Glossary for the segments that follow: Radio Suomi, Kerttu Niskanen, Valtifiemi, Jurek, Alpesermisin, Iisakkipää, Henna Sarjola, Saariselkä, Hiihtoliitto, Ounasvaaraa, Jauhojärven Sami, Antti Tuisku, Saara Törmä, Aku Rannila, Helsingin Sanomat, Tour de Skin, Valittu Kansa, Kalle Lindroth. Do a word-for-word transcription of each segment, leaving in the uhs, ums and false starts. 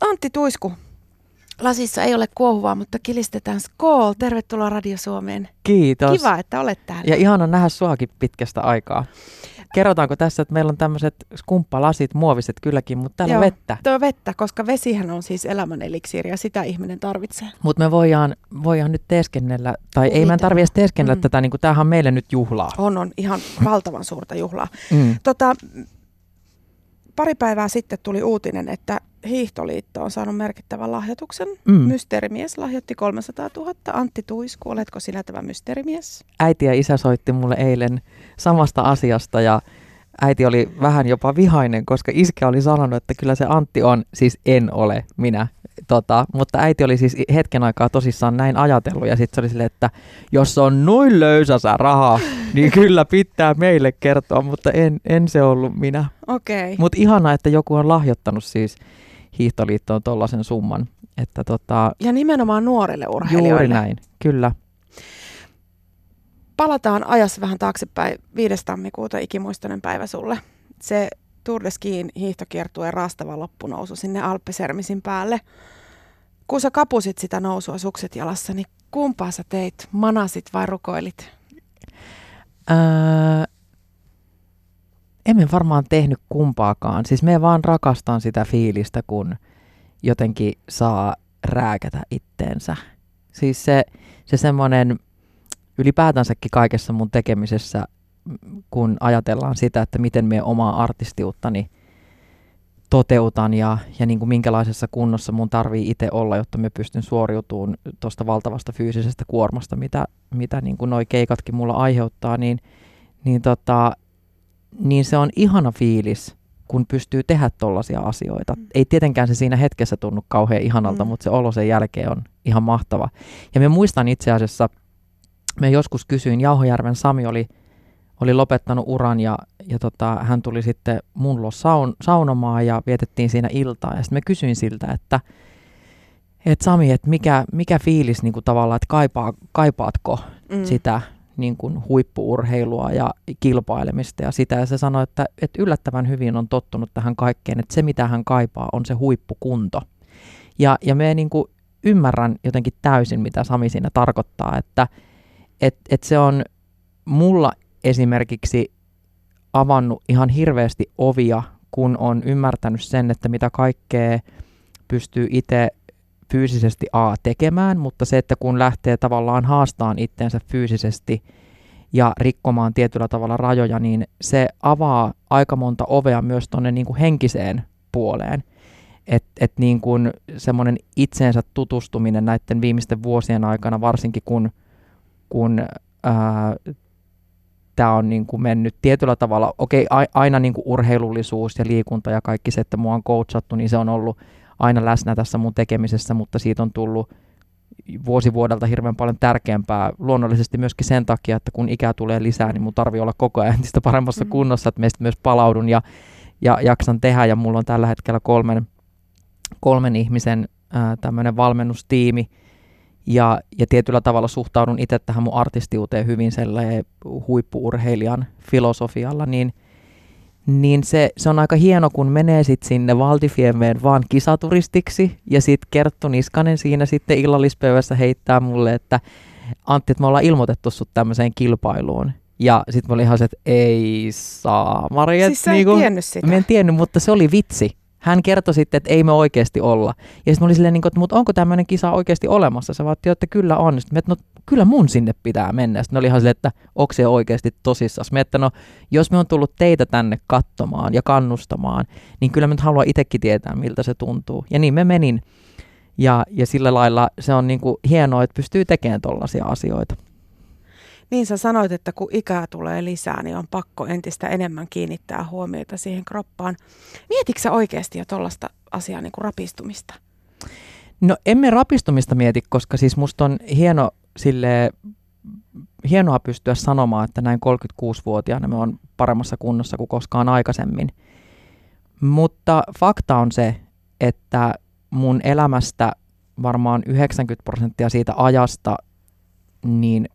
Antti Tuisku. Lasissa ei ole kuohuvaa, mutta kilistetään skool. Tervetuloa Radio Suomeen. Kiitos. Kiva, että olet täällä. Ja ihana nähdä suakin pitkästä aikaa. Kerrotaanko tässä, että meillä on tämmöiset skumppalasit, muoviset kylläkin, mutta täällä Joo, on vettä. Tuo on vettä, koska vesihän on siis elämän eliksiiri ja sitä ihminen tarvitsee. Mutta me voidaan, voidaan nyt teeskennellä, tai Mitä? ei meidän tarvitse edes teeskennellä mm. tätä, niin kuin tämähän on meille nyt juhlaa. On, on ihan valtavan suurta juhlaa. Mm. Tota, pari päivää sitten tuli uutinen, että Hiihtoliitto on saanut merkittävän lahjoituksen. Mm. Mysteerimies lahjoitti kolmesataatuhatta. Antti Tuisku, oletko sinä tämä mysteerimies? Äiti ja isä soitti mulle eilen samasta asiasta ja äiti oli vähän jopa vihainen, koska iskä oli sanonut, että kyllä se Antti on, siis en ole minä. Tota, mutta äiti oli siis hetken aikaa tosissaan näin ajatellut ja sitten se oli silleen, että jos on noin löysäsä rahaa, niin kyllä pitää meille kertoa, mutta en, en se ollut minä. Okay. Mutta ihanaa, että joku on lahjoittanut siis Hiihtoliittoon tollaisen summan. Että tota, ja nimenomaan nuorille urheilijoille. Juuri näin, kyllä. Palataan ajassa vähän taaksepäin. viides tammikuuta ikimuistoinen päivä sulle. Se Tour de Skin hiihtokiertueen raastava loppunousu sinne Alpesermisin päälle. Kun sä kapusit sitä nousua sukset jalassa, niin kumpaa sä teit? Manasit vai rukoilit? Öö, emme varmaan tehnyt kumpaakaan. Siis me vaan rakastan sitä fiilistä, kun jotenkin saa rääkätä itteensä. Siis se, se semmoinen ylipäätänsäkin kaikessa mun tekemisessä, kun ajatellaan sitä, että miten meidän omaa artistiuttani toteutan ja, ja niin kuin minkälaisessa kunnossa mun tarvii itse olla, jotta mä pystyn suoriutumaan tuosta valtavasta fyysisestä kuormasta, mitä, mitä niin kuin noi keikatkin mulla aiheuttaa, niin, niin, tota, niin se on ihana fiilis, kun pystyy tehdä tollaisia asioita. Mm. Ei tietenkään se siinä hetkessä tunnu kauhean ihanalta, mm. mutta se olo sen jälkeen on ihan mahtava. Ja mä muistan itse asiassa, mä joskus kysyin, Jauhojärven Sami oli Oli lopettanut uran ja, ja tota, hän tuli sitten mun luo saun, saunomaan ja vietettiin siinä iltaa. Ja sitten mä kysyin siltä, että et Sami, että mikä, mikä fiilis niinku tavallaan, että kaipaa, kaipaatko mm. sitä niinku huippu-urheilua ja kilpailemista ja sitä. Ja se sanoi, että et yllättävän hyvin on tottunut tähän kaikkeen, että se mitä hän kaipaa on se huippukunto. Ja, ja mä niinku ymmärrän jotenkin täysin, mitä Sami siinä tarkoittaa, että et, et se on mulla esimerkiksi avannut ihan hirveästi ovia, kun on ymmärtänyt sen, että mitä kaikkea pystyy itse fyysisesti a, tekemään, mutta se, että kun lähtee tavallaan haastaan itteensä fyysisesti ja rikkomaan tietyllä tavalla rajoja, niin se avaa aika monta ovea myös tuonne niin kuin henkiseen puoleen. Että et niin kuin semmoinen itseensä tutustuminen näiden viimeisten vuosien aikana, varsinkin kun, kun ää, tämä on niin kuin mennyt tietyllä tavalla, okei, aina niin kuin urheilullisuus ja liikunta ja kaikki se, että mua on coachattu, niin se on ollut aina läsnä tässä mun tekemisessä, mutta siitä on tullut vuosi vuodelta hirveän paljon tärkeämpää. Luonnollisesti myöskin sen takia, että kun ikää tulee lisää, niin mun tarvii olla koko ajan entistä paremmassa mm-hmm. kunnossa, että meistä myös palaudun ja, ja jaksan tehdä. Ja mulla on tällä hetkellä kolmen, kolmen ihmisen äh, tämmöinen valmennustiimi. Ja, ja tietyllä tavalla suhtaudun itse tähän mun artistiuteen hyvin sellainen huippu-urheilijan filosofialla, niin, niin se, se on aika hieno, kun menee sit sinne Valtifiemeen vaan kisaturistiksi, ja sitten Kerttu Niskanen siinä sitten illallispöydässä heittää mulle, että Antti, että me ollaan ilmoitettu sut tämmöiseen kilpailuun. Ja sitten mä olin ihan se, että ei saa, Mari. Siis sä et niinku, tiennyt sitä. Mä en tiennyt, mutta se oli vitsi. Hän kertoi sitten, että ei me oikeasti olla. Ja sitten mä olin silleen, että mutta onko tämmöinen kisa oikeasti olemassa? Sä vaattiin, että kyllä on. Sitten mä, että no, kyllä mun sinne pitää mennä. Sitten ne oli ihan silleen, että onko se oikeasti tosissas? Mä, että no, jos me on tullut teitä tänne katsomaan ja kannustamaan, niin kyllä mä nyt haluan itsekin tietää, miltä se tuntuu. Ja niin mä menin. Ja, ja sillä lailla se on niinku hienoa, että pystyy tekemään tollaisia asioita. Niin sä sanoit, että kun ikää tulee lisää, niin on pakko entistä enemmän kiinnittää huomiota siihen kroppaan. Mietitkö sä oikeasti jo tollaista asiaa niin kuin rapistumista? No emme rapistumista mieti, koska siis musta on hieno, silleen, hienoa pystyä sanomaan, että näin kolmekymmentäkuusivuotiaana me on paremmassa kunnossa kuin koskaan aikaisemmin. Mutta fakta on se, että mun elämästä varmaan yhdeksänkymmentä prosenttia siitä ajasta, niin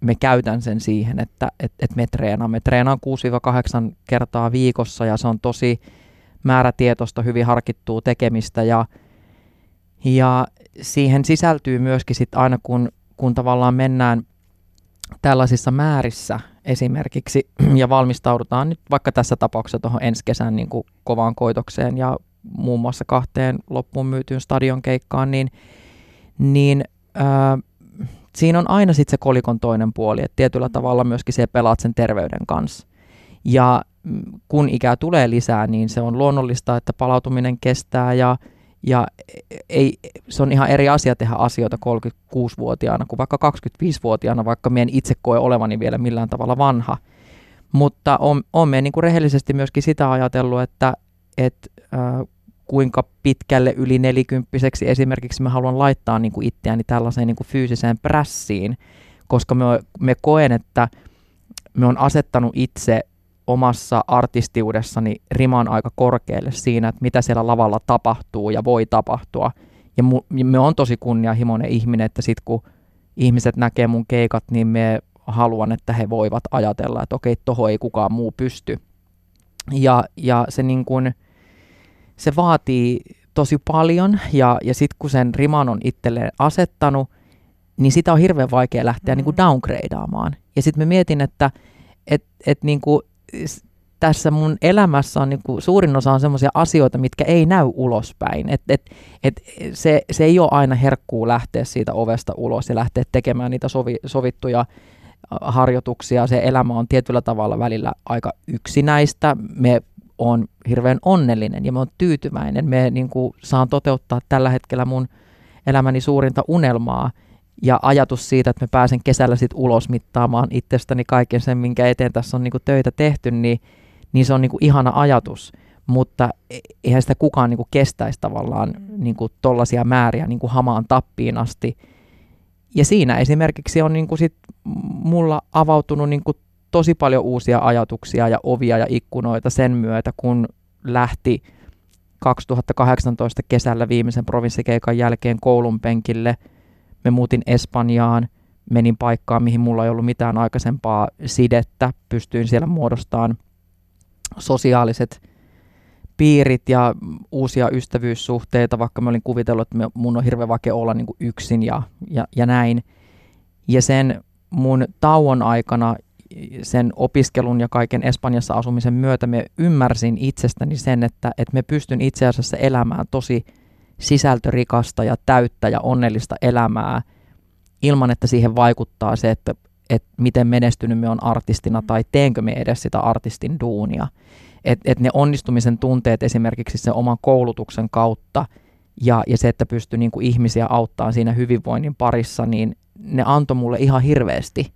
me käytän sen siihen, että et, et me treenaamme. Me treenaan kuusi kahdeksan kertaa viikossa ja se on tosi määrätietoista, hyvin harkittua tekemistä ja, Ja siihen sisältyy myöskin sit aina, kun, kun tavallaan mennään tällaisissa määrissä esimerkiksi ja valmistaudutaan nyt vaikka tässä tapauksessa tuohon ensi kesän niin kuin kovaan koitokseen ja muun muassa kahteen loppuun myytyyn stadionkeikkaan, niin, niin äh, siinä on aina sitten se kolikon toinen puoli, että tietyllä tavalla myöskin se pelaat sen terveyden kanssa. Ja kun ikää tulee lisää, niin se on luonnollista, että palautuminen kestää ja Ja ei, se on ihan eri asia tehdä asioita kolmekymmentäkuusivuotiaana kuin vaikka kaksikymmentäviisivuotiaana, vaikka minä en itse koe olevani vielä millään tavalla vanha. Mutta olen minä niinku rehellisesti myöskin sitä ajatellut, että et, äh, kuinka pitkälle yli nelikymppiseksi esimerkiksi mä haluan laittaa niinku itseäni tällaiseen niinku fyysiseen prässiin, koska me, me koen, että me on asettanut itse omassa artistiudessani riman aika korkealle siinä, että mitä siellä lavalla tapahtuu ja voi tapahtua. Ja mu- me on tosi kunnianhimoinen ihminen, että sit kun ihmiset näkee mun keikat, niin me haluan, että he voivat ajatella, että okei, toho ei kukaan muu pysty. Ja, ja se, niin kun, se vaatii tosi paljon, ja, ja sit kun sen riman on itselleen asettanut, niin sitä on hirveän vaikea lähteä mm-hmm. niin kun downgradaamaan. Ja sit mä mietin, että et, et niin kun tässä mun elämässä on niinku, suurin osa on semmoisia asioita, mitkä ei näy ulospäin. Et, et, et se, se ei ole aina herkkuu lähteä siitä ovesta ulos ja lähteä tekemään niitä sovi, sovittuja harjoituksia. Se elämä on tietyllä tavalla välillä aika yksinäistä. Me on hirveän onnellinen ja me on tyytyväinen. Me niinku, saan toteuttaa tällä hetkellä mun elämäni suurinta unelmaa. Ja ajatus siitä, että mä pääsen kesällä sit ulos mittaamaan itsestäni kaiken sen, minkä eteen tässä on niinku töitä tehty, niin, niin se on niinku ihana ajatus. Mutta eihän sitä kukaan niinku kestäisi tavallaan niinku tollaisia määriä niinku hamaan tappiin asti. Ja siinä esimerkiksi on niinku sit mulla avautunut niinku tosi paljon uusia ajatuksia ja ovia ja ikkunoita sen myötä, kun lähti kaksituhattakahdeksantoista kesällä viimeisen provinssikeikan jälkeen koulun penkille. Me muutin Espanjaan, menin paikkaan, mihin mulla ei ollut mitään aikaisempaa sidettä. Pystyin siellä muodostamaan sosiaaliset piirit ja uusia ystävyyssuhteita, vaikka mä olin kuvitellut, että mun on hirveän vaikea olla niin kuin yksin ja, ja, ja näin. Ja sen mun tauon aikana, sen opiskelun ja kaiken Espanjassa asumisen myötä, mä ymmärsin itsestäni sen, että, että mä pystyn itse asiassa elämään tosi sisältörikasta ja täyttä ja onnellista elämää ilman, että siihen vaikuttaa se, että, että miten menestynyt me on artistina tai teenkö me edes sitä artistin duunia. Että et ne onnistumisen tunteet esimerkiksi sen oman koulutuksen kautta ja, ja se, että pystyy niinku ihmisiä auttamaan siinä hyvinvoinnin parissa, niin ne antoi mulle ihan hirveästi.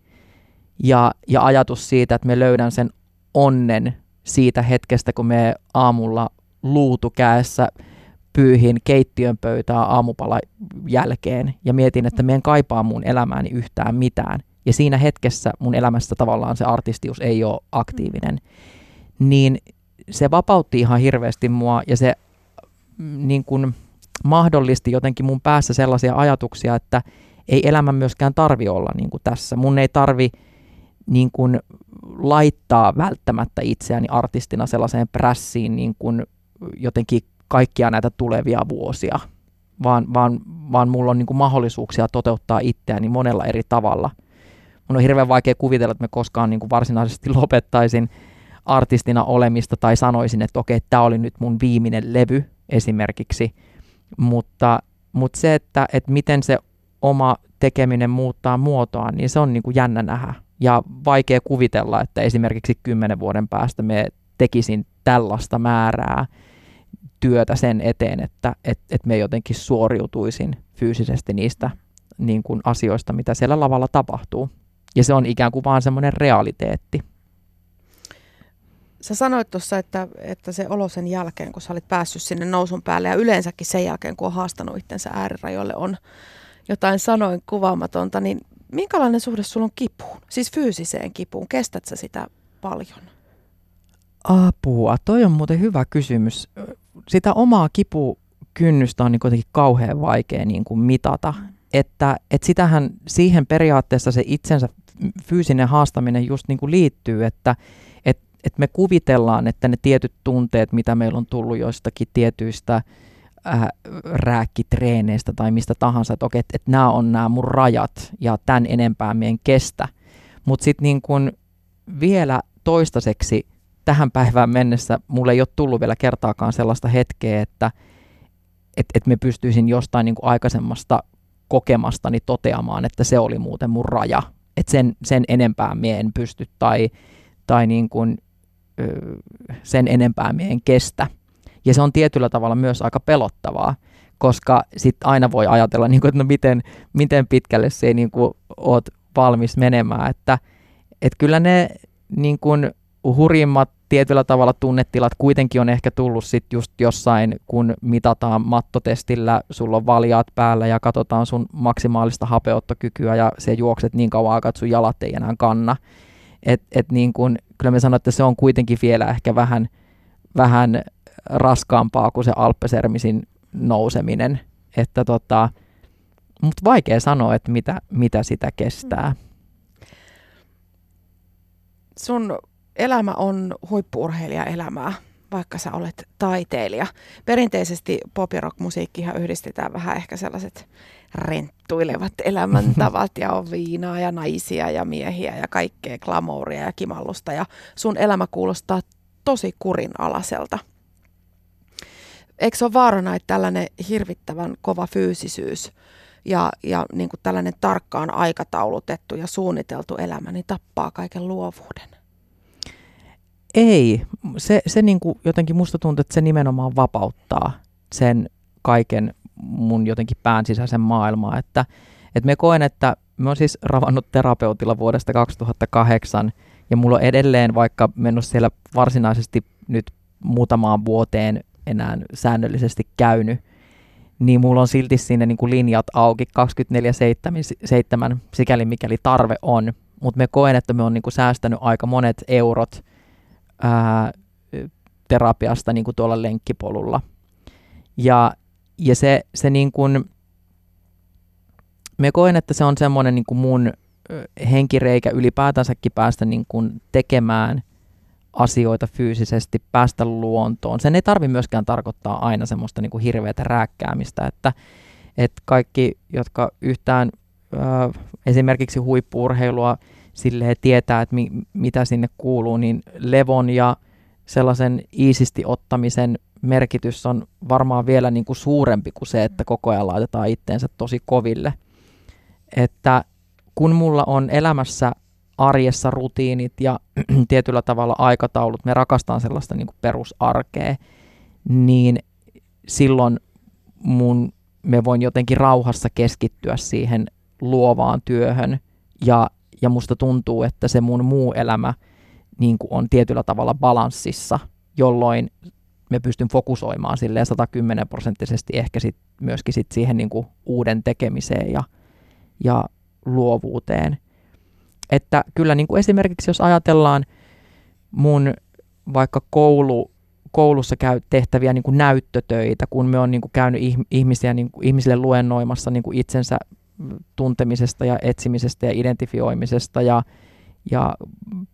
Ja, ja ajatus siitä, että me löydän sen onnen siitä hetkestä, kun me aamulla luutukäessä pyyhin keittiön pöytää aamupalan jälkeen ja mietin, että mä en kaipaa mun elämääni yhtään mitään. Ja siinä hetkessä mun elämässä tavallaan se artistius ei ole aktiivinen. Niin se vapautti ihan hirveästi mua ja se niin kun, mahdollisti jotenkin mun päässä sellaisia ajatuksia, että ei elämä myöskään tarvi olla niin kuin tässä. Mun ei tarvi niin kun, laittaa välttämättä itseäni artistina sellaiseen prässiin niin kun, jotenkin kaikkia näitä tulevia vuosia, vaan, vaan, vaan mulla on niinku mahdollisuuksia toteuttaa itseäni monella eri tavalla. Mun on hirveän vaikea kuvitella, että mä koskaan niinku varsinaisesti lopettaisin artistina olemista tai sanoisin, että okei, tämä oli nyt mun viimeinen levy esimerkiksi. Mutta, mutta se, että, että miten se oma tekeminen muuttaa muotoaan, niin se on niinku jännä nähdä. Ja vaikea kuvitella, että esimerkiksi kymmenen vuoden päästä me tekisin tällaista määrää työtä sen eteen, että et, et me jotenkin suoriutuisin fyysisesti niistä niin kuin asioista, mitä siellä lavalla tapahtuu. Ja se on ikään kuin vaan semmoinen realiteetti. Sä sanoit tuossa, että, että se olo sen jälkeen, kun sä olit päässyt sinne nousun päälle ja yleensäkin sen jälkeen, kun on haastanut itsensä äärirajoille, on jotain sanoin kuvaamatonta, niin minkälainen suhde sulla on kipuun? Siis fyysiseen kipuun. Kestät sä sitä paljon? Apua. Toi on muuten hyvä kysymys. Sitä omaa kipukynnystä on niin kuitenkin kauhean vaikea niin kuin mitata. Että, että sitähän siihen periaatteessa se itsensä fyysinen haastaminen just niin kuin liittyy, että et, et me kuvitellaan, että ne tietyt tunteet, mitä meillä on tullut joistakin tietyistä äh, rääkkitreeneistä tai mistä tahansa, että okei, että et nämä on nämä mun rajat ja tämän enempää mien kestä. Mutta sitten niin kun vielä toistaiseksi tähän päivään mennessä mulle ei ole tullut vielä kertaakaan sellaista hetkeä, että et, et me pystyisin jostain niin kun aikaisemmasta kokemastani toteamaan, että se oli muuten mun raja. Että sen, sen enempää mie en pysty tai, tai niin kun, sen enempää mie en kestä. Ja se on tietyllä tavalla myös aika pelottavaa, koska sitten aina voi ajatella, niin kun, että no miten, miten pitkälle se ei niin kun, oot valmis menemään. Että et kyllä ne niin kun, hurjimmat tietyllä tavalla tunnetilat kuitenkin on ehkä tullut sit just jossain, kun mitataan mattotestillä, sulla on valjaat päällä ja katsotaan sun maksimaalista hapeuttokykyä ja se juokset niin kauan aikaa, että sun jalat ei enää kanna. Et, et niin kun, kyllä me sanoin, että se on kuitenkin vielä ehkä vähän, vähän raskaampaa kuin se Alpesermisin nouseminen. Että tota, mutta vaikea sanoa, että mitä, mitä sitä kestää. Sun elämä on huippu-urheilijaelämää, vaikka sä olet taiteilija. Perinteisesti pop- ja rock-musiikkihan yhdistetään vähän ehkä sellaiset renttuilevat elämäntavat ja on viinaa ja naisia ja miehiä ja kaikkea glamouria ja kimallusta. Ja sun elämä kuulostaa tosi kurinalaiselta. Eikö se ole vaarana, että tällainen hirvittävän kova fyysisyys ja, ja niin kuin tällainen tarkkaan aikataulutettu ja suunniteltu elämä niin tappaa kaiken luovuuden? Ei, se, se niin kuin jotenkin musta tuntuu, että se nimenomaan vapauttaa sen kaiken mun jotenkin pään sisäisen maailmaa, että, että me koen, että mä oon siis ravannut terapeutilla vuodesta kaksituhattakahdeksan ja mulla on edelleen, vaikka mä en ole siellä varsinaisesti nyt muutamaan vuoteen enää säännöllisesti käynyt, niin mulla on silti siinä niin kuin linjat auki kaksikymmentäneljä seitsemän, sikäli mikäli tarve on, mutta mä koen, että mä oon niin kuin säästänyt aika monet eurot Ää, terapiasta niin kuin tuolla lenkkipolulla. Ja, ja se, se niin kuin, mä koen, että se on semmoinen niin kuin mun henkireikä ylipäätänsäkin päästä niin kuin tekemään asioita fyysisesti, päästä luontoon. Sen ei tarvitse myöskään tarkoittaa aina semmoista niin kuin hirveätä rääkkäämistä, että, että kaikki, jotka yhtään ää, esimerkiksi huippu-urheilua silleen tietää, että mi, mitä sinne kuuluu, niin levon ja sellaisen iisisti ottamisen merkitys on varmaan vielä niin kuin suurempi kuin se, että koko ajan laitetaan itteensä tosi koville. Että kun mulla on elämässä arjessa rutiinit ja tietyllä tavalla aikataulut, me rakastaan sellaista niin kuin perusarkea, niin silloin mun, me voin jotenkin rauhassa keskittyä siihen luovaan työhön ja Ja musta tuntuu, että se mun muu elämä niin kuin on tietyllä tavalla balanssissa, jolloin me pystyn fokusoimaan silleen sata kymmenen prosenttisesti ehkä sit, myöskin sit siihen niin kuin uuden tekemiseen ja, ja luovuuteen. Että kyllä niin kuin esimerkiksi jos ajatellaan mun vaikka koulu, koulussa käy tehtäviä niin kuin näyttötöitä, kun me on niin kuin käynyt ihmisiä, niin kuin, ihmisille luennoimassa niin kuin itsensä tuntemisesta ja etsimisestä ja identifioimisesta ja, ja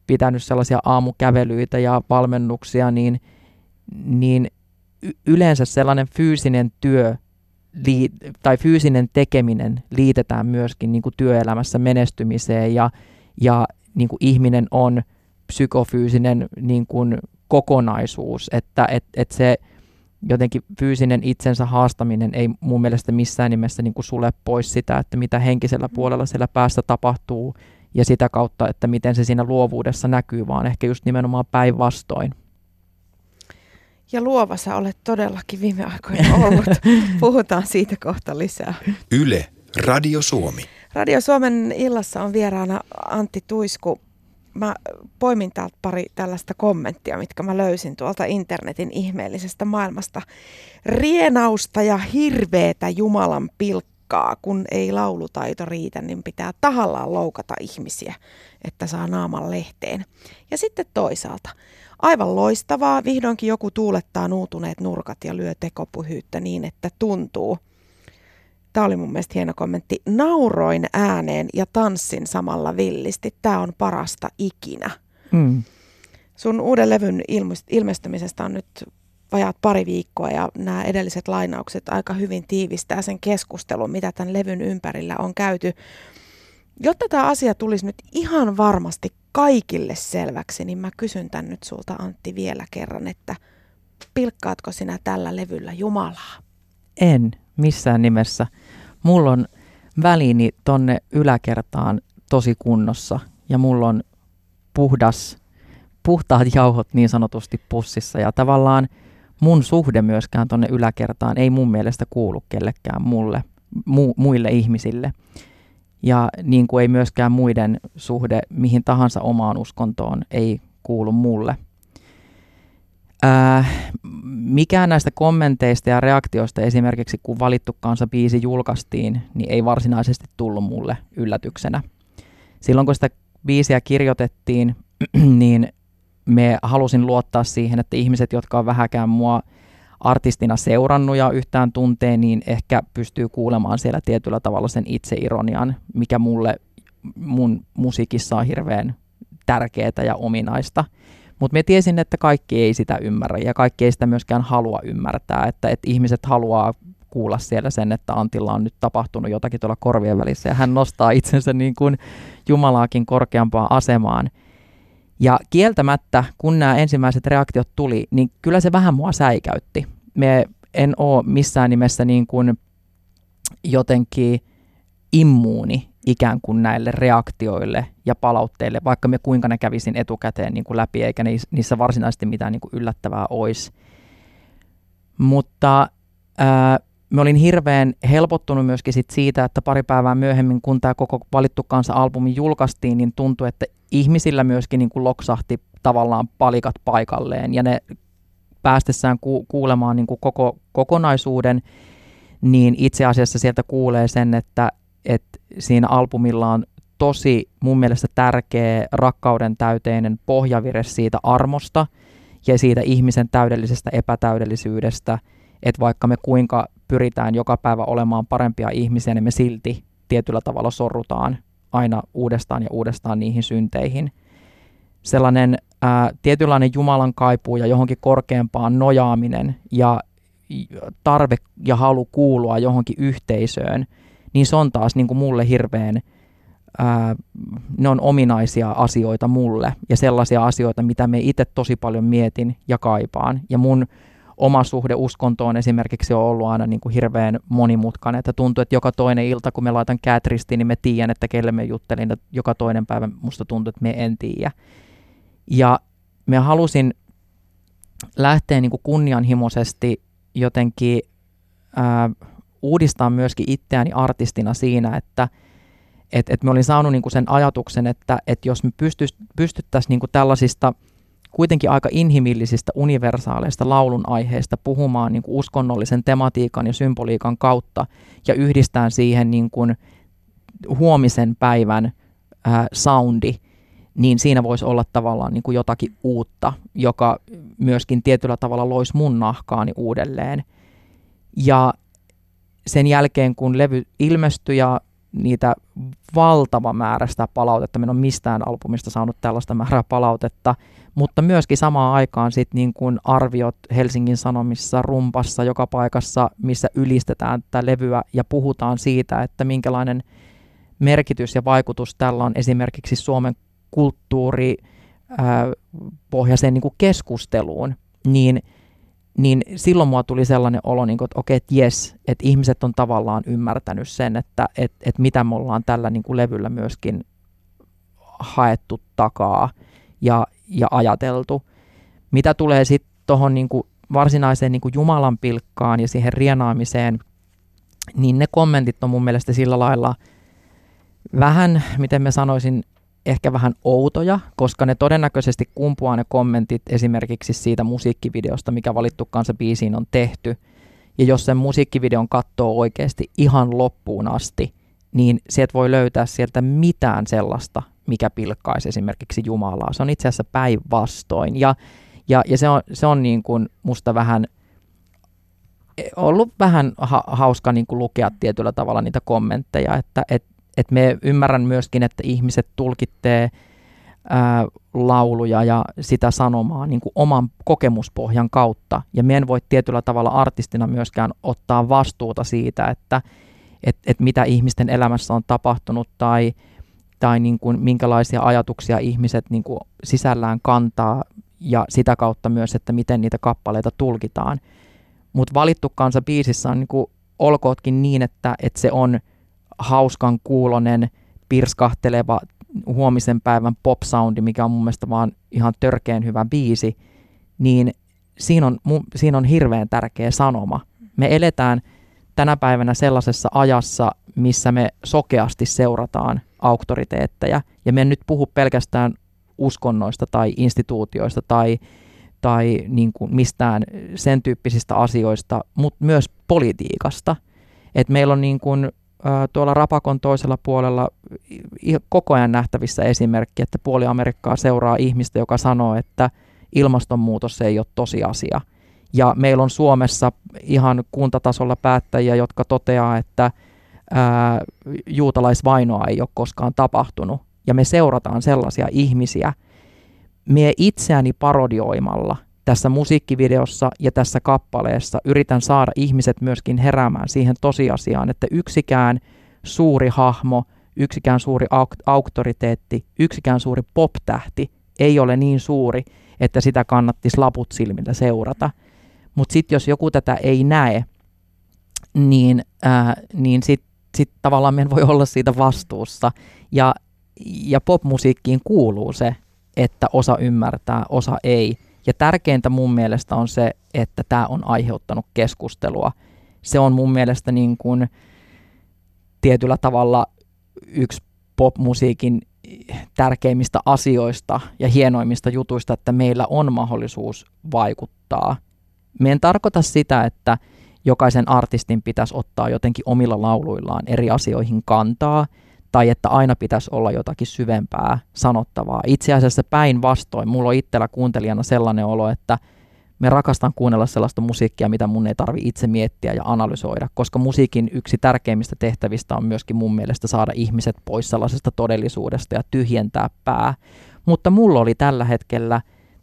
pitänyt sellaisia aamukävelyitä ja valmennuksia, niin, niin yleensä sellainen fyysinen työ lii, tai fyysinen tekeminen liitetään myöskin niin kuin työelämässä menestymiseen ja, ja niin kuin ihminen on psykofyysinen niin kuin kokonaisuus, että et, et se jotenkin fyysinen itsensä haastaminen ei mun mielestä missään nimessä niin kuin sule pois sitä, että mitä henkisellä puolella siellä päässä tapahtuu ja sitä kautta, että miten se siinä luovuudessa näkyy, vaan ehkä just nimenomaan päinvastoin. Ja luova sä olet todellakin viime aikoina ollut. Puhutaan siitä kohta lisää. Yle, Radio Suomi. Radio Suomen illassa on vieraana Antti Tuisku. Mä poimin täältä pari tällaista kommenttia, mitkä mä löysin tuolta internetin ihmeellisestä maailmasta. Rienausta ja hirveetä Jumalan pilkkaa, kun ei laulutaito riitä, niin pitää tahallaan loukata ihmisiä, että saa naaman lehteen. Ja sitten toisaalta, aivan loistavaa, vihdoinkin joku tuulettaa nuutuneet nurkat ja lyö tekopyhyyttä niin, että tuntuu. Tämä oli mun mielestä hieno kommentti. Nauroin ääneen ja tanssin samalla villisti. Tämä on parasta ikinä. Mm. Sun uuden levyn ilmestymisestä on nyt vajaat pari viikkoa ja nämä edelliset lainaukset aika hyvin tiivistää sen keskustelun, mitä tämän levyn ympärillä on käyty. Jotta tämä asia tulisi nyt ihan varmasti kaikille selväksi, niin mä kysyn tän nyt sulta, Antti, vielä kerran, että pilkkaatko sinä tällä levyllä Jumalaa? En missään nimessä. Mulla on välini tonne yläkertaan tosi kunnossa ja mulla on puhdas, puhtaat jauhot niin sanotusti pussissa ja tavallaan mun suhde myöskään tonne yläkertaan ei mun mielestä kuulu kellekään mulle, mu, muille ihmisille. Ja niin kuin ei myöskään muiden suhde mihin tahansa omaan uskontoon ei kuulu mulle. Ää, mikään näistä kommenteista ja reaktioista esimerkiksi kun Valittu Kansa -biisi julkaistiin, niin ei varsinaisesti tullut mulle yllätyksenä. Silloin kun sitä biisiä kirjoitettiin, niin me halusin luottaa siihen, että ihmiset, jotka on vähäkään mua artistina seurannut ja yhtään tuntee, niin ehkä pystyy kuulemaan siellä tietyllä tavalla sen itseironian, mikä mulle mun musiikissa on hirveän tärkeää ja ominaista. Mutta mä tiesin, että kaikki ei sitä ymmärrä ja kaikki ei sitä myöskään halua ymmärtää, että, että ihmiset haluaa kuulla siellä sen, että Antilla on nyt tapahtunut jotakin tuolla korvien välissä ja hän nostaa itsensä niin kuin Jumalaakin korkeampaan asemaan. Ja kieltämättä, kun nämä ensimmäiset reaktiot tuli, niin kyllä se vähän mua säikäytti. Me en ole missään nimessä niin kuin jotenkin immuuni ikään kuin näille reaktioille ja palautteille, vaikka me kuinka ne kävisin etukäteen niin kuin läpi, eikä niissä varsinaisesti mitään niin kuin yllättävää olisi. Mutta ää, mä olin hirveän helpottunut myöskin sit siitä, että pari päivää myöhemmin, kun tämä koko Valittu Kansa-albumi julkaistiin, niin tuntui, että ihmisillä myöskin niin kuin loksahti tavallaan palikat paikalleen ja ne päästessään ku- kuulemaan niin kuin koko kokonaisuuden, niin itse asiassa sieltä kuulee sen, että, että siinä albumilla on tosi mun mielestä tärkeä rakkauden täyteinen pohjavire siitä armosta ja siitä ihmisen täydellisestä epätäydellisyydestä, että vaikka me kuinka pyritään joka päivä olemaan parempia ihmisiä, niin me silti tietyllä tavalla sorrutaan aina uudestaan ja uudestaan niihin synteihin. Sellainen ää, tietynlainen Jumalan kaipuu ja johonkin korkeampaan nojaaminen ja tarve ja halu kuulua johonkin yhteisöön, niin se on taas niin kuin mulle hirveän, ää, ne on ominaisia asioita mulle ja sellaisia asioita, mitä me itse tosi paljon mietin ja kaipaan. Ja mun oma suhde uskontoon esimerkiksi on ollut aina niin kuin hirveän monimutkainen, että tuntuu, että joka toinen ilta, kun me laitan käät ristiin, niin me tiedän, että kelle me juttelin, että joka toinen päivä musta tuntuu, että me en tiedä. Ja me halusin lähteä niin kuin kunnianhimoisesti jotenkin ää, uudistaa myöskin itseäni artistina siinä, että et, et me olin saanut niin kuin sen ajatuksen, että et jos me pystyttäisiin niin kuin tällaisista kuitenkin aika inhimillisistä, universaaleista laulun aiheista puhumaan niin kuin uskonnollisen tematiikan ja symboliikan kautta ja yhdistään siihen niin kuin huomisen päivän ää, soundi, niin siinä voisi olla tavallaan niin kuin jotakin uutta, joka myöskin tietyllä tavalla loisi mun nahkaani uudelleen. Ja sen jälkeen, kun levy ilmestyi ja niitä valtava määrä sitä palautetta, mä en ole mistään albumista saanut tällaista määrää palautetta, mutta myöskin samaan aikaan sit niin kuin arviot Helsingin Sanomissa, Rumpassa, joka paikassa, missä ylistetään tätä levyä ja puhutaan siitä, että minkälainen merkitys ja vaikutus tällä on esimerkiksi Suomen kulttuuripohjaiseen niin kuin keskusteluun, niin, niin silloin mua tuli sellainen olo, niin kuin, että okei, että jes, että ihmiset on tavallaan ymmärtänyt sen, että et, et mitä me ollaan tällä niin kuin levyllä myöskin haettu takaa ja ja ajateltu. Mitä tulee sitten tuohon niinku varsinaiseen niinku Jumalan pilkkaan ja siihen rienaamiseen, niin ne kommentit on mun mielestä sillä lailla vähän, miten mä sanoisin, ehkä vähän outoja, koska ne todennäköisesti kumpuaa ne kommentit esimerkiksi siitä musiikkivideosta, mikä Valittu Kansa -biisiin on tehty. Ja jos sen musiikkivideon katsoo oikeasti ihan loppuun asti, niin sieltä voi löytää sieltä mitään sellaista, mikä pilkkaisi esimerkiksi Jumalaa. Se on itse asiassa päinvastoin. Ja, ja, ja se on, se on niin kuin musta vähän, ollut vähän ha, hauska niin kuin lukea tietyllä tavalla niitä kommentteja, että et, et me ymmärrän myöskin, että ihmiset tulkitsee ää, lauluja ja sitä sanomaa niin kuin oman kokemuspohjan kautta. Ja me en voi tietyllä tavalla artistina myöskään ottaa vastuuta siitä, että et, et mitä ihmisten elämässä on tapahtunut tai, tai niin kuin minkälaisia ajatuksia ihmiset niin kuin sisällään kantaa ja sitä kautta myös, että miten niitä kappaleita tulkitaan. Mutta Valittu Kansa -biisissä on niin kuin olkootkin niin, että, että se on hauskan kuulonen, pirskahteleva huomisen päivän pop-soundi, mikä on mun mielestä vaan ihan törkeän hyvä biisi, niin siinä on, siinä on hirveän tärkeä sanoma. Me eletään tänä päivänä sellaisessa ajassa, missä me sokeasti seurataan auktoriteetteja, ja me en nyt puhu pelkästään uskonnoista tai instituutioista tai, tai niin kuin mistään sen tyyppisistä asioista, mutta myös politiikasta. Et meillä on niin kuin tuolla rapakon toisella puolella koko ajan nähtävissä esimerkki, että puoli Amerikkaa seuraa ihmistä, joka sanoo, että ilmastonmuutos ei ole tosiasia. Ja meillä on Suomessa ihan kuntatasolla päättäjiä, jotka toteaa, että ää, juutalaisvainoa ei ole koskaan tapahtunut. Ja me seurataan sellaisia ihmisiä. Mie itseäni parodioimalla tässä musiikkivideossa ja tässä kappaleessa yritän saada ihmiset myöskin heräämään siihen tosiasiaan, että yksikään suuri hahmo, yksikään suuri auk- auktoriteetti, yksikään suuri pop-tähti ei ole niin suuri, että sitä kannattaisi laput silmillä seurata. Mutta sitten jos joku tätä ei näe, niin, ää, niin sitten sit tavallaan meidän voi olla siitä vastuussa. Ja, ja popmusiikkiin kuuluu se, että osa ymmärtää, osa ei. Ja tärkeintä mun mielestä on se, että tämä on aiheuttanut keskustelua. Se on mun mielestä niin kuin tietyllä tavalla yksi popmusiikin tärkeimmistä asioista ja hienoimmista jutuista, että meillä on mahdollisuus vaikuttaa. Me en tarkoita sitä, että jokaisen artistin pitäisi ottaa jotenkin omilla lauluillaan eri asioihin kantaa, tai että aina pitäisi olla jotakin syvempää sanottavaa. Itse asiassa päinvastoin, mulla on itsellä kuuntelijana sellainen olo, että me rakastan kuunnella sellaista musiikkia, mitä mun ei tarvitse itse miettiä ja analysoida, koska musiikin yksi tärkeimmistä tehtävistä on myöskin mun mielestä saada ihmiset pois sellaisesta todellisuudesta ja tyhjentää pää. Mutta mulla oli tällä hetkellä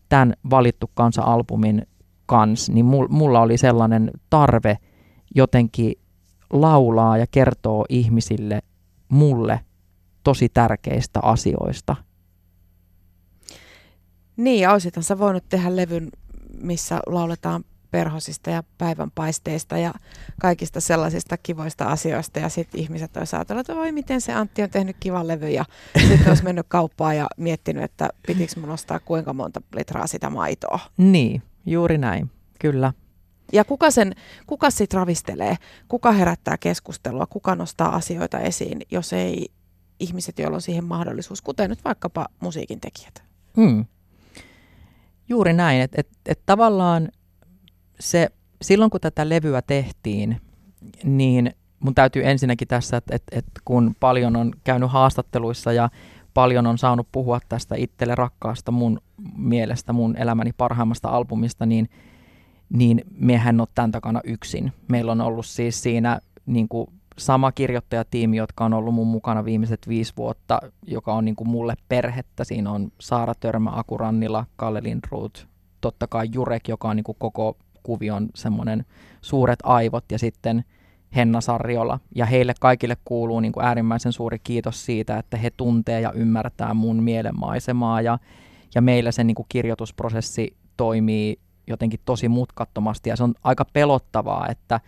tämän Valittu Kansa-albumin kanssa, niin mulla oli sellainen tarve jotenkin laulaa ja kertoo ihmisille mulle tosi tärkeistä asioista. Niin, ja olisithan sä voinut tehdä levyn, missä lauletaan perhosista ja päivänpaisteista ja kaikista sellaisista kivoista asioista, ja sitten ihmiset olisi ajatellut, että voi miten se Antti on tehnyt kivan levy, ja sitten olisi mennyt kauppaan ja miettinyt, että pitikö mun ostaa kuinka monta litraa sitä maitoa. Niin, juuri näin, kyllä. Ja kuka, sen, kuka sit ravistelee, kuka herättää keskustelua, kuka nostaa asioita esiin, jos ei ihmiset, joilla on siihen mahdollisuus, kuten nyt vaikkapa musiikin tekijät. Hmm. Juuri näin, että et, et tavallaan se, silloin kun tätä levyä tehtiin, niin mun täytyy ensinnäkin tässä, että et, et kun paljon on käynyt haastatteluissa ja paljon on saanut puhua tästä itselle rakkaasta mun mielestä, mun elämäni parhaimmasta albumista, niin niin mehän on tämän takana yksin. Meillä on ollut siis siinä niin kuin sama kirjoittajatiimi, jotka on ollut mun mukana viimeiset viisi vuotta, joka on niin kuin mulle perhettä. Siinä on Saara Törmä, Aku Rannila, Kalle Lindroth, totta kai Jurek, joka on niin kuin koko kuvion semmoinen suuret aivot, ja sitten Henna Sarjola. Ja heille kaikille kuuluu niin kuin äärimmäisen suuri kiitos siitä, että he tuntee ja ymmärtää mun mielenmaisemaa, ja, ja meillä se niin kuin kirjoitusprosessi toimii jotenkin tosi mutkattomasti, ja se on aika pelottavaa, että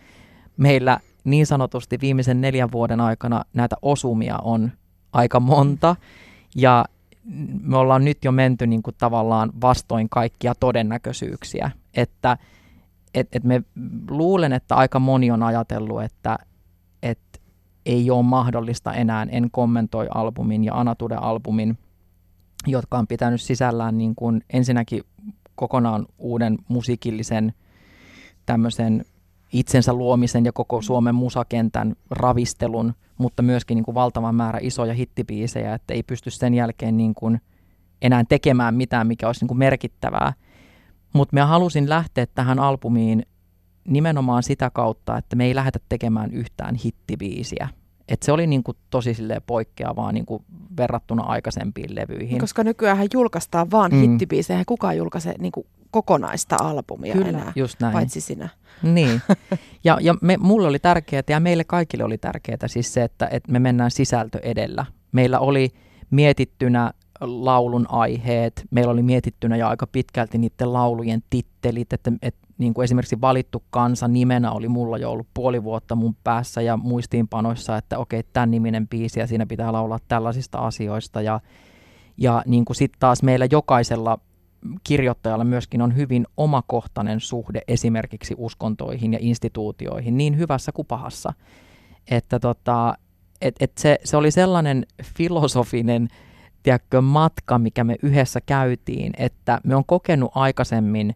meillä niin sanotusti viimeisen neljän vuoden aikana näitä osumia on aika monta, ja me ollaan nyt jo menty niin kuin tavallaan vastoin kaikkia todennäköisyyksiä, että et, et me luulen, että aika moni on ajatellut, että et ei ole mahdollista enää en kommentoi -albumin ja Anatuden albumin, jotka on pitänyt sisällään niin kuin ensinnäkin kokonaan uuden musiikillisen tämmöisen itsensä luomisen ja koko Suomen musakentän ravistelun, mutta myöskin niin kuin valtavan määrä isoja hittibiisejä, että ei pysty sen jälkeen niin kuin enää tekemään mitään, mikä olisi niin kuin merkittävää. Mutta mä halusin lähteä tähän albumiin nimenomaan sitä kautta, että me ei lähdetä tekemään yhtään hittibiisiä. Et se oli niinku tosi poikkeavaa niinku verrattuna aikaisempiin levyihin. Koska nykyäänhän julkaistaan vaan mm. hittibiisejä, kukaan julkaisee niinku kokonaista albumia. Kyllä, enää, just näin. Paitsi sinä. Niin. Ja, ja me, mulle oli tärkeää ja meille kaikille oli tärkeää siis se, että et me mennään sisältö edellä. Meillä oli mietittynä laulun aiheet, meillä oli mietittynä ja aika pitkälti niiden laulujen tittelit, että et, niin kuin esimerkiksi Valittu Kansa nimenä oli mulla jo ollut puoli vuotta mun päässä ja muistiinpanoissa, että okei, tämän niminen biisi ja siinä pitää laulaa tällaisista asioista. Ja, ja niin kuin sitten taas meillä jokaisella kirjoittajalla myöskin on hyvin omakohtainen suhde esimerkiksi uskontoihin ja instituutioihin, niin hyvässä kuin pahassa. Että tota, et, et se, se oli sellainen filosofinen tiedätkö, matka, mikä me yhdessä käytiin, että me on kokenut aikaisemmin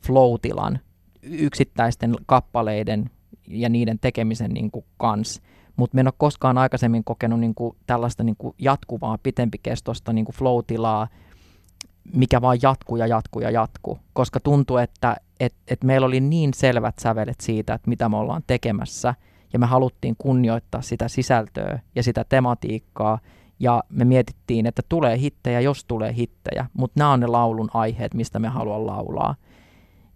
flow-tilan yksittäisten kappaleiden ja niiden tekemisen niin kuin, kanssa. Mutta me en ole koskaan aikaisemmin kokenut niin kuin, tällaista niin kuin, jatkuvaa, pitempikestoista niin kuin flow-tilaa, mikä vaan jatkuu ja jatkuu ja jatkuu. Koska tuntuu, että et, et meillä oli niin selvät sävelet siitä, että mitä me ollaan tekemässä. Ja me haluttiin kunnioittaa sitä sisältöä ja sitä tematiikkaa. Ja me mietittiin, että tulee hittejä, jos tulee hittejä. Mutta nämä on ne laulun aiheet, mistä me haluan laulaa.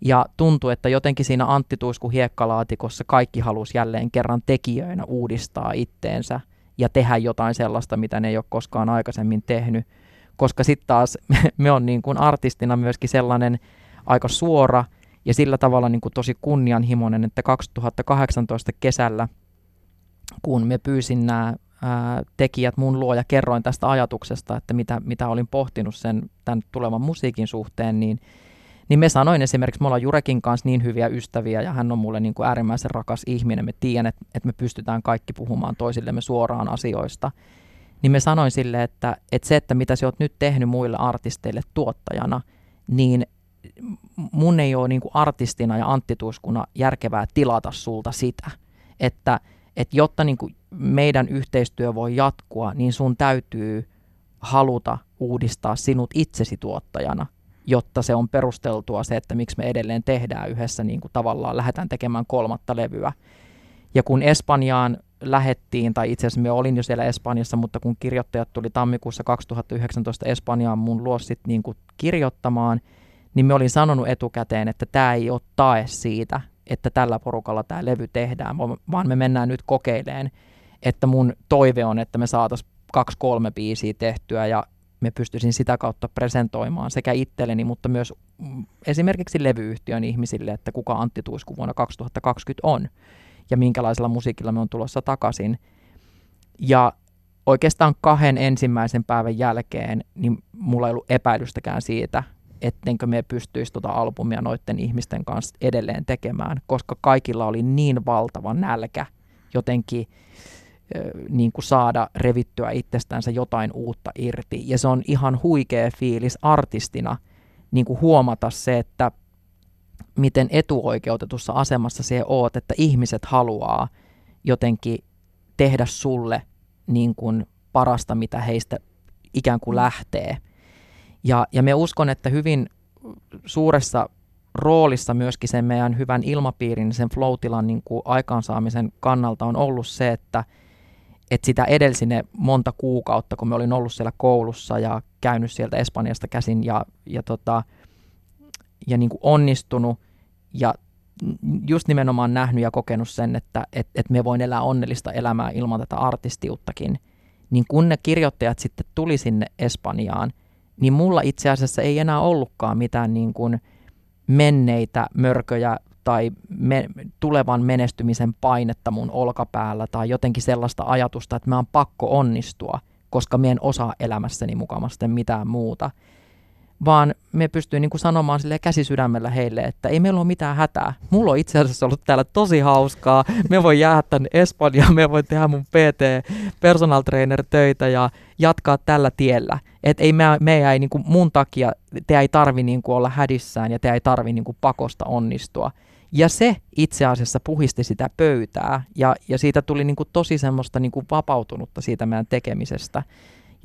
Ja tuntui, että jotenkin siinä Antti Tuisku hiekkalaatikossa kaikki halusi jälleen kerran tekijöinä uudistaa itteensä ja tehdä jotain sellaista, mitä ne ei ole koskaan aikaisemmin tehnyt. Koska sitten taas me on niin kuin artistina myöskin sellainen aika suora ja sillä tavalla niin kuin tosi kunnianhimoinen, että kaksituhattakahdeksantoista kesällä, kun me pyysin nämä ää, tekijät mun luo ja kerroin tästä ajatuksesta, että mitä, mitä olin pohtinut sen tämän tulevan musiikin suhteen, niin Niin me sanoin esimerkiksi, me ollaan Jurekin kanssa niin hyviä ystäviä ja hän on mulle niin kuin äärimmäisen rakas ihminen. Me tiedän, että, että me pystytään kaikki puhumaan toisillemme suoraan asioista. Niin me sanoin sille, että, että se, että mitä sä oot nyt tehnyt muille artisteille tuottajana, niin mun ei ole niin kuin artistina ja Antti Tuiskuna järkevää tilata sulta sitä. Että, että jotta niin kuin meidän yhteistyö voi jatkua, niin sun täytyy haluta uudistaa sinut itsesi tuottajana, jotta se on perusteltua se, että miksi me edelleen tehdään yhdessä, niin kuin tavallaan lähdetään tekemään kolmatta levyä. Ja kun Espanjaan lähettiin, tai itse asiassa me olin jo siellä Espanjassa, mutta kun kirjoittajat tuli tammikuussa kaksituhattayhdeksäntoista Espanjaan mun luo sit niin kuin kirjoittamaan, niin me olin sanonut etukäteen, että tämä ei ole tae siitä, että tällä porukalla tämä levy tehdään, vaan me mennään nyt kokeileen, että mun toive on, että me saataisiin kaksi kolme biisiä tehtyä ja me pystyisin sitä kautta presentoimaan sekä itselleni, mutta myös esimerkiksi levyyhtiön ihmisille, että kuka Antti Tuisku vuonna kaksituhattakaksikymmentä on ja minkälaisella musiikilla me on tulossa takaisin. Ja oikeastaan kahden ensimmäisen päivän jälkeen niin mulla ei ollut epäilystäkään siitä, ettenkö me pystyisi tuota albumia noiden ihmisten kanssa edelleen tekemään, koska kaikilla oli niin valtava nälkä jotenkin niin kuin saada revittyä itsestänsä jotain uutta irti. Ja se on ihan huikea fiilis artistina niin kuin huomata se, että miten etuoikeutetussa asemassa se oot, että ihmiset haluaa jotenkin tehdä sulle niin kuin parasta, mitä heistä ikään kuin lähtee. Ja, ja me uskon, että hyvin suuressa roolissa myöskin sen meidän hyvän ilmapiirin, sen flow-tilan niin kuin aikaansaamisen kannalta on ollut se, että Että sitä edelsi ne monta kuukautta, kun me olin ollut siellä koulussa ja käynyt sieltä Espanjasta käsin ja, ja, tota, ja niin kuin onnistunut ja just nimenomaan nähnyt ja kokenut sen, että et, et me voin elää onnellista elämää ilman tätä artistiuttakin. Niin kun ne kirjoittajat sitten tuli sinne Espanjaan, niin mulla itse asiassa ei enää ollutkaan mitään niin kuin menneitä mörköjä tai me, tulevan menestymisen painetta mun olkapäällä tai jotenkin sellaista ajatusta, että mä oon pakko onnistua, koska mä en osaa elämässäni mukavasti mitään muuta. Vaan me pystyin niin kuin sanomaan silleen käsisydämellä heille, että ei meillä ole mitään hätää. Mulla on itse asiassa ollut täällä tosi hauskaa. Me voi jäädä tänne Espanjaan, me voi tehdä mun P T, personal trainer töitä ja jatkaa tällä tiellä. Että ei, me, me ei niin kuin mun takia, te ei tarvi niin kuin olla hädissään ja te ei tarvi niin kuin pakosta onnistua. Ja se itse asiassa puhisti sitä pöytää ja, ja siitä tuli niin kuin tosi semmoista niin kuin vapautunutta siitä meidän tekemisestä.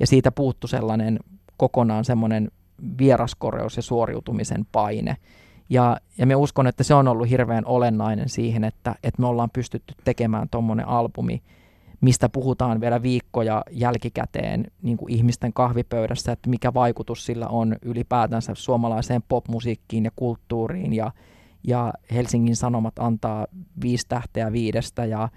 Ja siitä puuttui sellainen kokonaan semmoinen vieraskoreus ja suoriutumisen paine. Ja, ja me uskon, että se on ollut hirveän olennainen siihen, että, että me ollaan pystytty tekemään tuommoinen albumi, mistä puhutaan vielä viikkoja jälkikäteen niin kuin ihmisten kahvipöydässä, että mikä vaikutus sillä on ylipäätänsä suomalaiseen popmusiikkiin ja kulttuuriin. Ja, ja Helsingin Sanomat antaa viisi tähteä viidestä ja,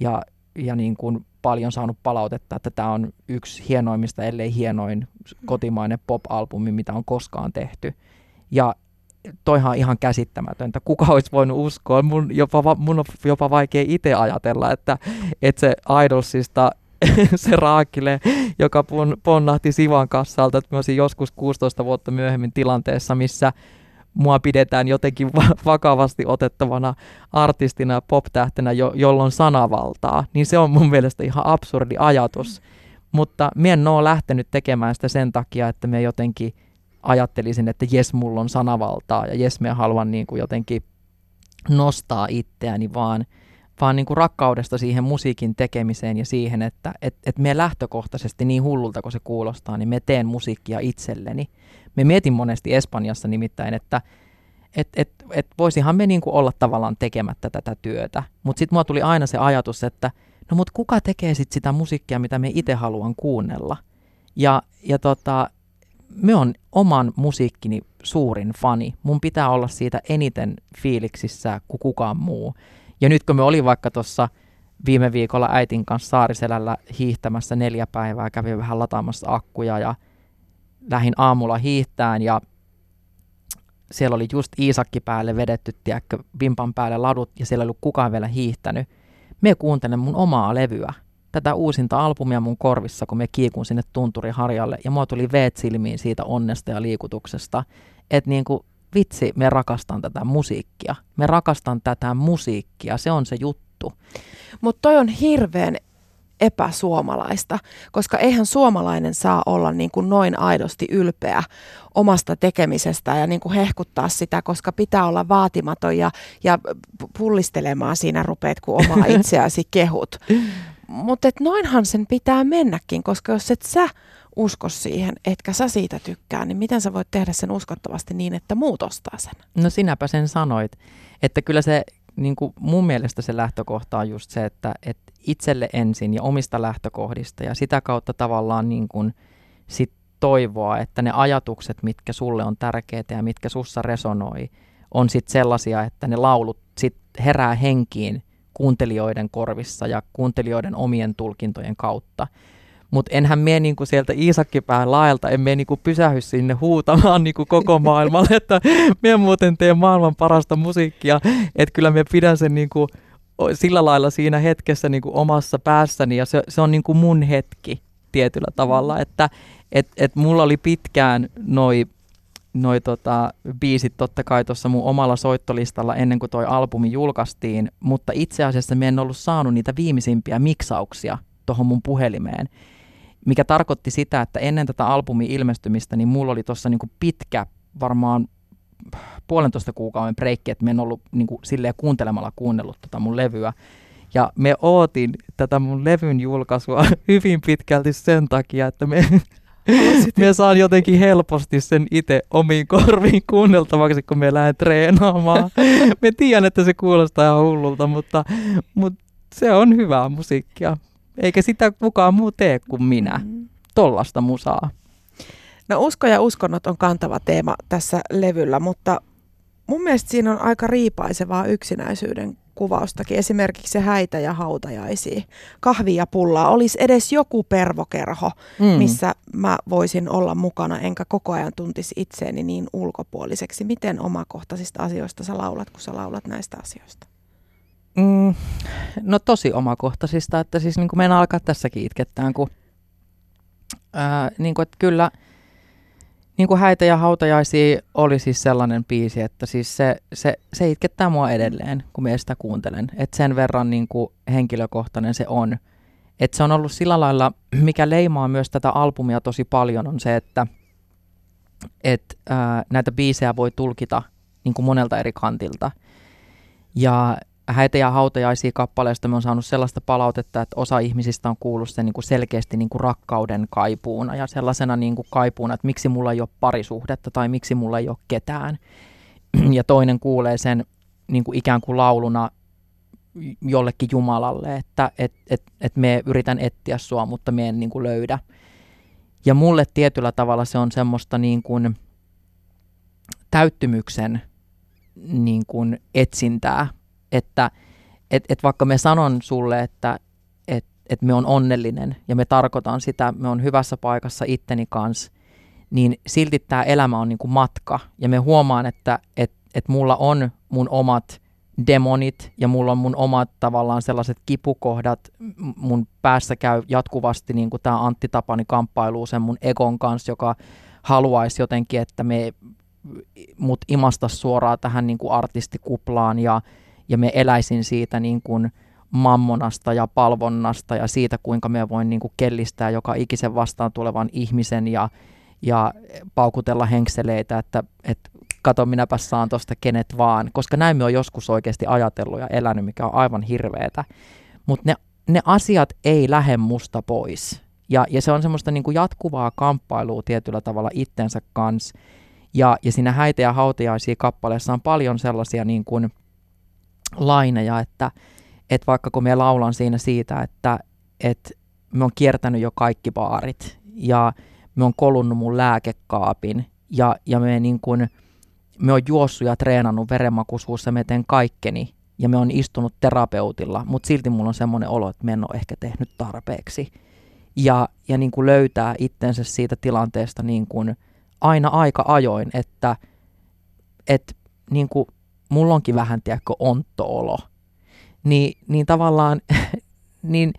ja, ja niin kuin paljon saanut palautetta, että tämä on yksi hienoimmista, ellei hienoin kotimainen pop-albumi, mitä on koskaan tehty. Ja toihan on ihan käsittämätöntä. Kuka olisi voinut uskoa? Mun, jopa, mun on jopa vaikea itse ajatella, että, että se Idolsista se Raakile, joka ponnahti Sivan kassalta, että mä olisin joskus kuusitoista vuotta myöhemmin tilanteessa, missä mua pidetään jotenkin vakavasti otettavana artistina ja pop-tähtenä, jo- jolloin sanavaltaa. Niin se on mun mielestä ihan absurdi ajatus. Mutta mä en ole lähtenyt tekemään sitä sen takia, että mä jotenkin ajattelisin, että jes, mulla on sanavaltaa ja jes, mä haluan niin kuin jotenkin nostaa itseäni, vaan, vaan niin kuin rakkaudesta siihen musiikin tekemiseen ja siihen, että et, et me lähtökohtaisesti niin hullulta kuin se kuulostaa, niin me teen musiikkia itselleni. Me mietin monesti Espanjassa nimittäin, että et, et, et voisihan me niin kuin olla tavallaan tekemättä tätä työtä, mutta sitten mulla tuli aina se ajatus, että no mut kuka tekee sit sitä musiikkia, mitä me itse haluan kuunnella? Ja, ja tota... Mä oon oman musiikkini suurin fani. Mun pitää olla siitä eniten fiiliksissä kuin kukaan muu. Ja nyt kun me olin vaikka tuossa viime viikolla äitin kanssa Saariselällä hiihtämässä neljä päivää, kävin vähän lataamassa akkuja ja lähdin aamulla hiihtään ja siellä oli just Iisakki päälle vedetty, tiedäkö, vimpan päälle ladut ja siellä ei ollut kukaan vielä hiihtänyt. Mä kuuntelen mun omaa levyä. Tätä uusinta albumia mun korvissa, kun me kiikun sinne tunturiharjalle, ja mua tuli veet silmiin siitä onnesta ja liikutuksesta, että niinku, vitsi, me rakastan tätä musiikkia. Me rakastan tätä musiikkia, se on se juttu. Mutta toi on hirveän epäsuomalaista, koska eihän suomalainen saa olla niinku noin aidosti ylpeä omasta tekemisestä ja niinku hehkuttaa sitä, koska pitää olla vaatimaton ja, ja pullistelemaan siinä rupeat, kun omaa itseäsi kehut. Mutta noinhan sen pitää mennäkin, koska jos et sä usko siihen, etkä sä siitä tykkää, niin miten sä voit tehdä sen uskottavasti niin, että muut ostaa sen? No sinäpä sen sanoit, että kyllä se niin kuin mun mielestä se lähtökohta on just se, että, että itselle ensin ja omista lähtökohdista ja sitä kautta tavallaan niin kuin sit toivoa, että ne ajatukset, mitkä sulle on tärkeitä ja mitkä sussa resonoi, on sit sellaisia, että ne laulut sit herää henkiin kuuntelijoiden korvissa ja kuuntelijoiden omien tulkintojen kautta. Mutta enhän mene niinku sieltä Iisakkipään laelta, en mene niinku pysähy sinne huutamaan niinku koko maailmalle, että mie muuten teen maailman parasta musiikkia. Että kyllä mie pidän sen niinku sillä lailla siinä hetkessä niinku omassa päässäni ja se, se on niinku mun hetki tietyllä tavalla. Että et, et mulla oli pitkään noi Noi tota, biisit totta kai tuossa mun omalla soittolistalla ennen kuin toi albumi julkaistiin, mutta itse asiassa mä en ollut saanut niitä viimeisimpiä miksauksia tuohon mun puhelimeen, mikä tarkoitti sitä, että ennen tätä albumin ilmestymistä niin mulla oli tuossa niinku pitkä, varmaan puolentoista kuukauden breikki, että mä en ollut niinku silleen kuuntelemalla kuunnellut tota mun levyä. Ja me ootin tätä mun levyn julkaisua hyvin pitkälti sen takia, että me... Mä saan jotenkin helposti sen itse omiin korviin kuunneltavaksi, kun mä lähden treenaamaan. Mä tiedän, että se kuulostaa ihan hullulta, mutta, mutta se on hyvää musiikkia. Eikä sitä kukaan muu tee kuin minä. Tollasta musaa. No usko ja uskonnot on kantava teema tässä levyllä, mutta mun mielestä siinä on aika riipaisevaa yksinäisyyden kuvaustakin. Esimerkiksi se häitä ja hautajaisia, kahvia ja pullaa. Olisi edes joku pervokerho, mm. missä mä voisin olla mukana, enkä koko ajan tuntisi itseäni niin ulkopuoliseksi. Miten omakohtaisista asioista sä laulat, kun sä laulat näistä asioista? Mm, no tosi omakohtaisista, että siis niin kuin meidän alkaa tässäkin itkettään, kun, ää, niin kuin, että kyllä... Niin kuin häitä ja hautajaisia oli siis sellainen biisi, että siis se, se, se itkettää mua edelleen, kun minä sitä kuuntelen. Että sen verran niin kuin henkilökohtainen se on. Että se on ollut sillä lailla, mikä leimaa myös tätä albumia tosi paljon, on se, että et, ää, näitä biisejä voi tulkita niin kuin monelta eri kantilta. Ja häitä ja hautajaisia kappaleista me on saanut sellaista palautetta, että osa ihmisistä on kuullut sen niin kuin selkeästi niin kuin rakkauden kaipuuna ja sellaisena niin kuin kaipuuna, että miksi mulla ei ole parisuhdetta tai miksi mulla ei ole ketään. Ja toinen kuulee sen niin kuin ikään kuin lauluna jollekin Jumalalle, että et, et, et me yritän etsiä sua, mutta me en niin kuin löydä. Ja mulle tietyllä tavalla se on semmoista niin kuin täyttymyksen niin kuin etsintää, että et, et vaikka me sanon sulle, että et, et me on onnellinen ja me tarkoitan sitä, me on hyvässä paikassa itteni kanssa, niin silti tämä elämä on niin kuin matka ja me huomaan, että et, et mulla on mun omat demonit ja mulla on mun omat tavallaan sellaiset kipukohdat. Mun päässä käy jatkuvasti niin kuin tämä Antti Tapani kamppailu sen mun egon kanssa, joka haluaisi jotenkin, että me mut imasta suoraan tähän niin kuin artistikuplaan ja, ja me eläisin siitä niin kuin mammonasta ja palvonnasta ja siitä, kuinka me voin niin kuin kellistää joka ikisen vastaan tulevan ihmisen ja, ja paukutella henkseleitä, että, että kato, minäpä saan tuosta kenet vaan, koska näin me on joskus oikeasti ajatellut ja elänyt, mikä on aivan hirveetä. Mutta ne, ne asiat ei lähde musta pois. Ja, ja se on semmoista niinku jatkuvaa kamppailua tietyllä tavalla itsensä kanssa. Ja, ja siinä Häitä ja hautajaisia kappaleessa on paljon sellaisia niinku laineja, että et vaikka kun me laulan siinä siitä, että et me on kiertänyt jo kaikki baarit ja me on kolunnut mun lääkekaapin ja, ja me niinku me on juossut ja treenannut verenmakuisuussa, me teen kaikkeni ja me on istunut terapeutilla, mutta silti mulla on semmoinen olo, että me en ole ehkä tehnyt tarpeeksi. Ja, ja niin kuin löytää itsensä siitä tilanteesta niin kuin aina aika ajoin, että et niin kuin mulla onkin vähän tiedäkö ontto-olo. Ni, niin tavallaan niin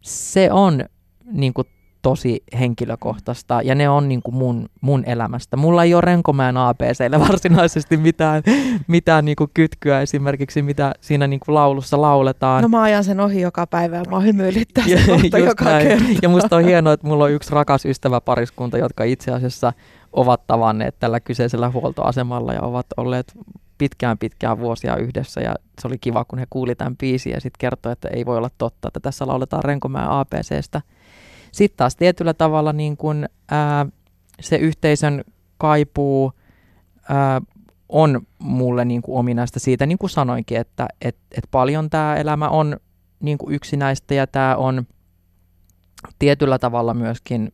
se on niin kuin tosi henkilökohtaista, ja ne on niin kuin mun, mun elämästä. Mulla ei ole Renkomäen A B C:lle varsinaisesti mitään, mitään niin kuin kytkyä esimerkiksi, mitä siinä niin kuin laulussa lauletaan. No mä ajan sen ohi joka päivä, mä hymyilyttää sen kohta joka kerta. Ja musta on hienoa, että mulla on yksi rakas ystäväpariskunta, jotka itse asiassa ovat tavanneet tällä kyseisellä huoltoasemalla ja ovat olleet pitkään pitkään vuosia yhdessä, ja se oli kiva, kun he kuuli tämän biisin ja sitten kertoi, että ei voi olla totta, että tässä lauletaan Renkomäen A B C:stä. Sitten taas tietyllä tavalla niin kun, ää, se yhteisön kaipuu ää, on mulle niin kun ominaista siitä, niin kuin sanoinkin, että et, et paljon tämä elämä on niin kun yksinäistä ja tämä on tietyllä tavalla myöskin,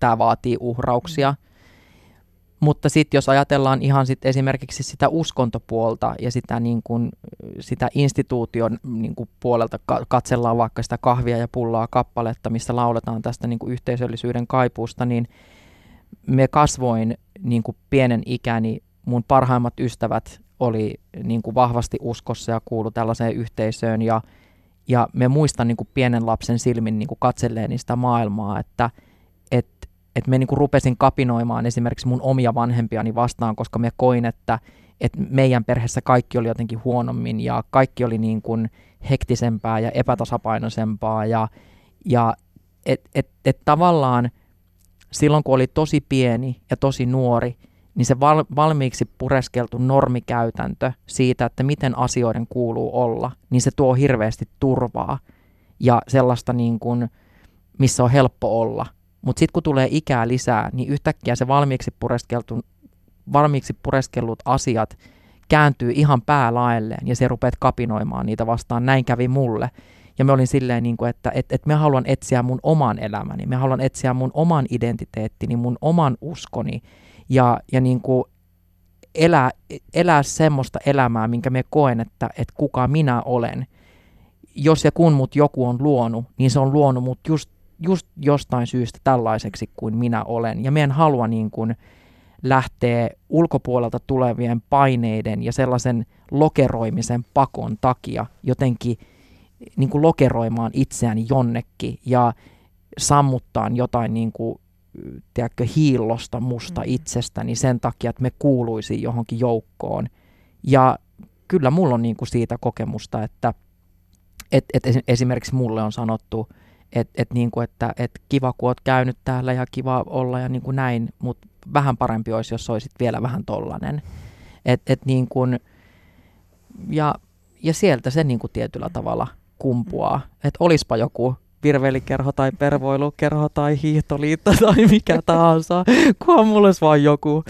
tämä vaatii uhrauksia. Mutta sitten jos ajatellaan ihan sit esimerkiksi sitä uskontopuolta ja sitä, niin kun, sitä instituution niin kun puolelta katsellaan vaikka sitä kahvia ja pullaa kappaletta, missä lauletaan tästä niin kun yhteisöllisyyden kaipuusta, niin me kasvoin niin kun pienen ikäni, mun parhaimmat ystävät oli niin kun vahvasti uskossa ja kuului tällaiseen yhteisöön ja, ja me muistan niin kun pienen lapsen silmin niin kun katselleeni sitä maailmaa, että et, että me niinku rupesin kapinoimaan esimerkiksi mun omia vanhempiani vastaan, koska me koin, että, että meidän perheessä kaikki oli jotenkin huonommin ja kaikki oli niin kuin hektisempää ja epätasapainoisempaa. Ja, ja et, et, et tavallaan silloin, kun oli tosi pieni ja tosi nuori, niin se val, valmiiksi pureskeltu normikäytäntö siitä, että miten asioiden kuuluu olla, niin se tuo hirveästi turvaa ja sellaista, niin kuin, missä on helppo olla. Mutta sitten kun tulee ikää lisää, niin yhtäkkiä se valmiiksi, valmiiksi pureskellut asiat kääntyy ihan päälaelleen ja se rupeat kapinoimaan niitä vastaan. Näin kävi mulle. Ja mä olin silleen, niin kuin, että et, et mä haluan etsiä mun oman elämäni, mä haluan etsiä mun oman identiteettini, mun oman uskoni ja, ja niin kuin elää, elää semmoista elämää, minkä mä koen, että et kuka minä olen. Jos ja kun mut joku on luonut, niin se on luonut mut just just jostain syystä tällaiseksi kuin minä olen. Ja meidän halua niin kuin lähteä ulkopuolelta tulevien paineiden ja sellaisen lokeroimisen pakon takia jotenkin niin kuin lokeroimaan itseäni jonnekin ja sammuttaa jotain niin kuin, tiedätkö, hiillosta musta mm. itsestäni sen takia, että me kuuluisin johonkin joukkoon. Ja kyllä mulla on niin kuin siitä kokemusta, että et, et esimerkiksi mulle on sanottu, Et, et niinku, että et kiva, kun oot käynyt täällä ja kiva olla ja niinku näin, mutta vähän parempi olisi, jos olisit vielä vähän tollainen. Et, et niinku, ja, ja sieltä se niinku tietyllä tavalla kumpuaa. Et olispa joku virvelikerho tai pervoilukerho tai hiihtoliitto tai mikä tahansa, kunhan mulla olisi vaan joku.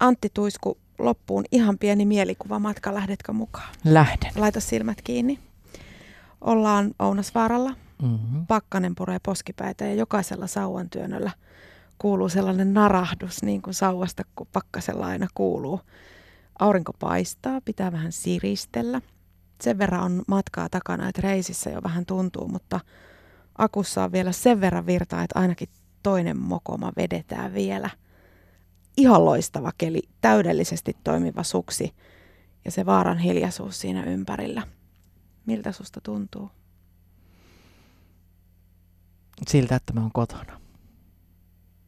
Antti Tuisku, loppuun ihan pieni mielikuva matka. Lähdetkö mukaan? Lähden. Laita silmät kiinni. Ollaan Ounasvaaralla. Mm-hmm. Pakkanen puree poskipäitä ja jokaisella sauvan työnnöllä kuuluu sellainen narahdus, niin kuin sauvasta, kun pakkasella aina kuuluu. Aurinko paistaa, pitää vähän siristellä. Sen verran on matkaa takana, että reisissä jo vähän tuntuu, mutta akussa on vielä sen verran virtaa, että ainakin toinen mokoma vedetään vielä. Ihan loistava keli, täydellisesti toimiva suksi ja se vaaran hiljaisuus siinä ympärillä. Miltä susta tuntuu? Siltä, että mä oon kotona.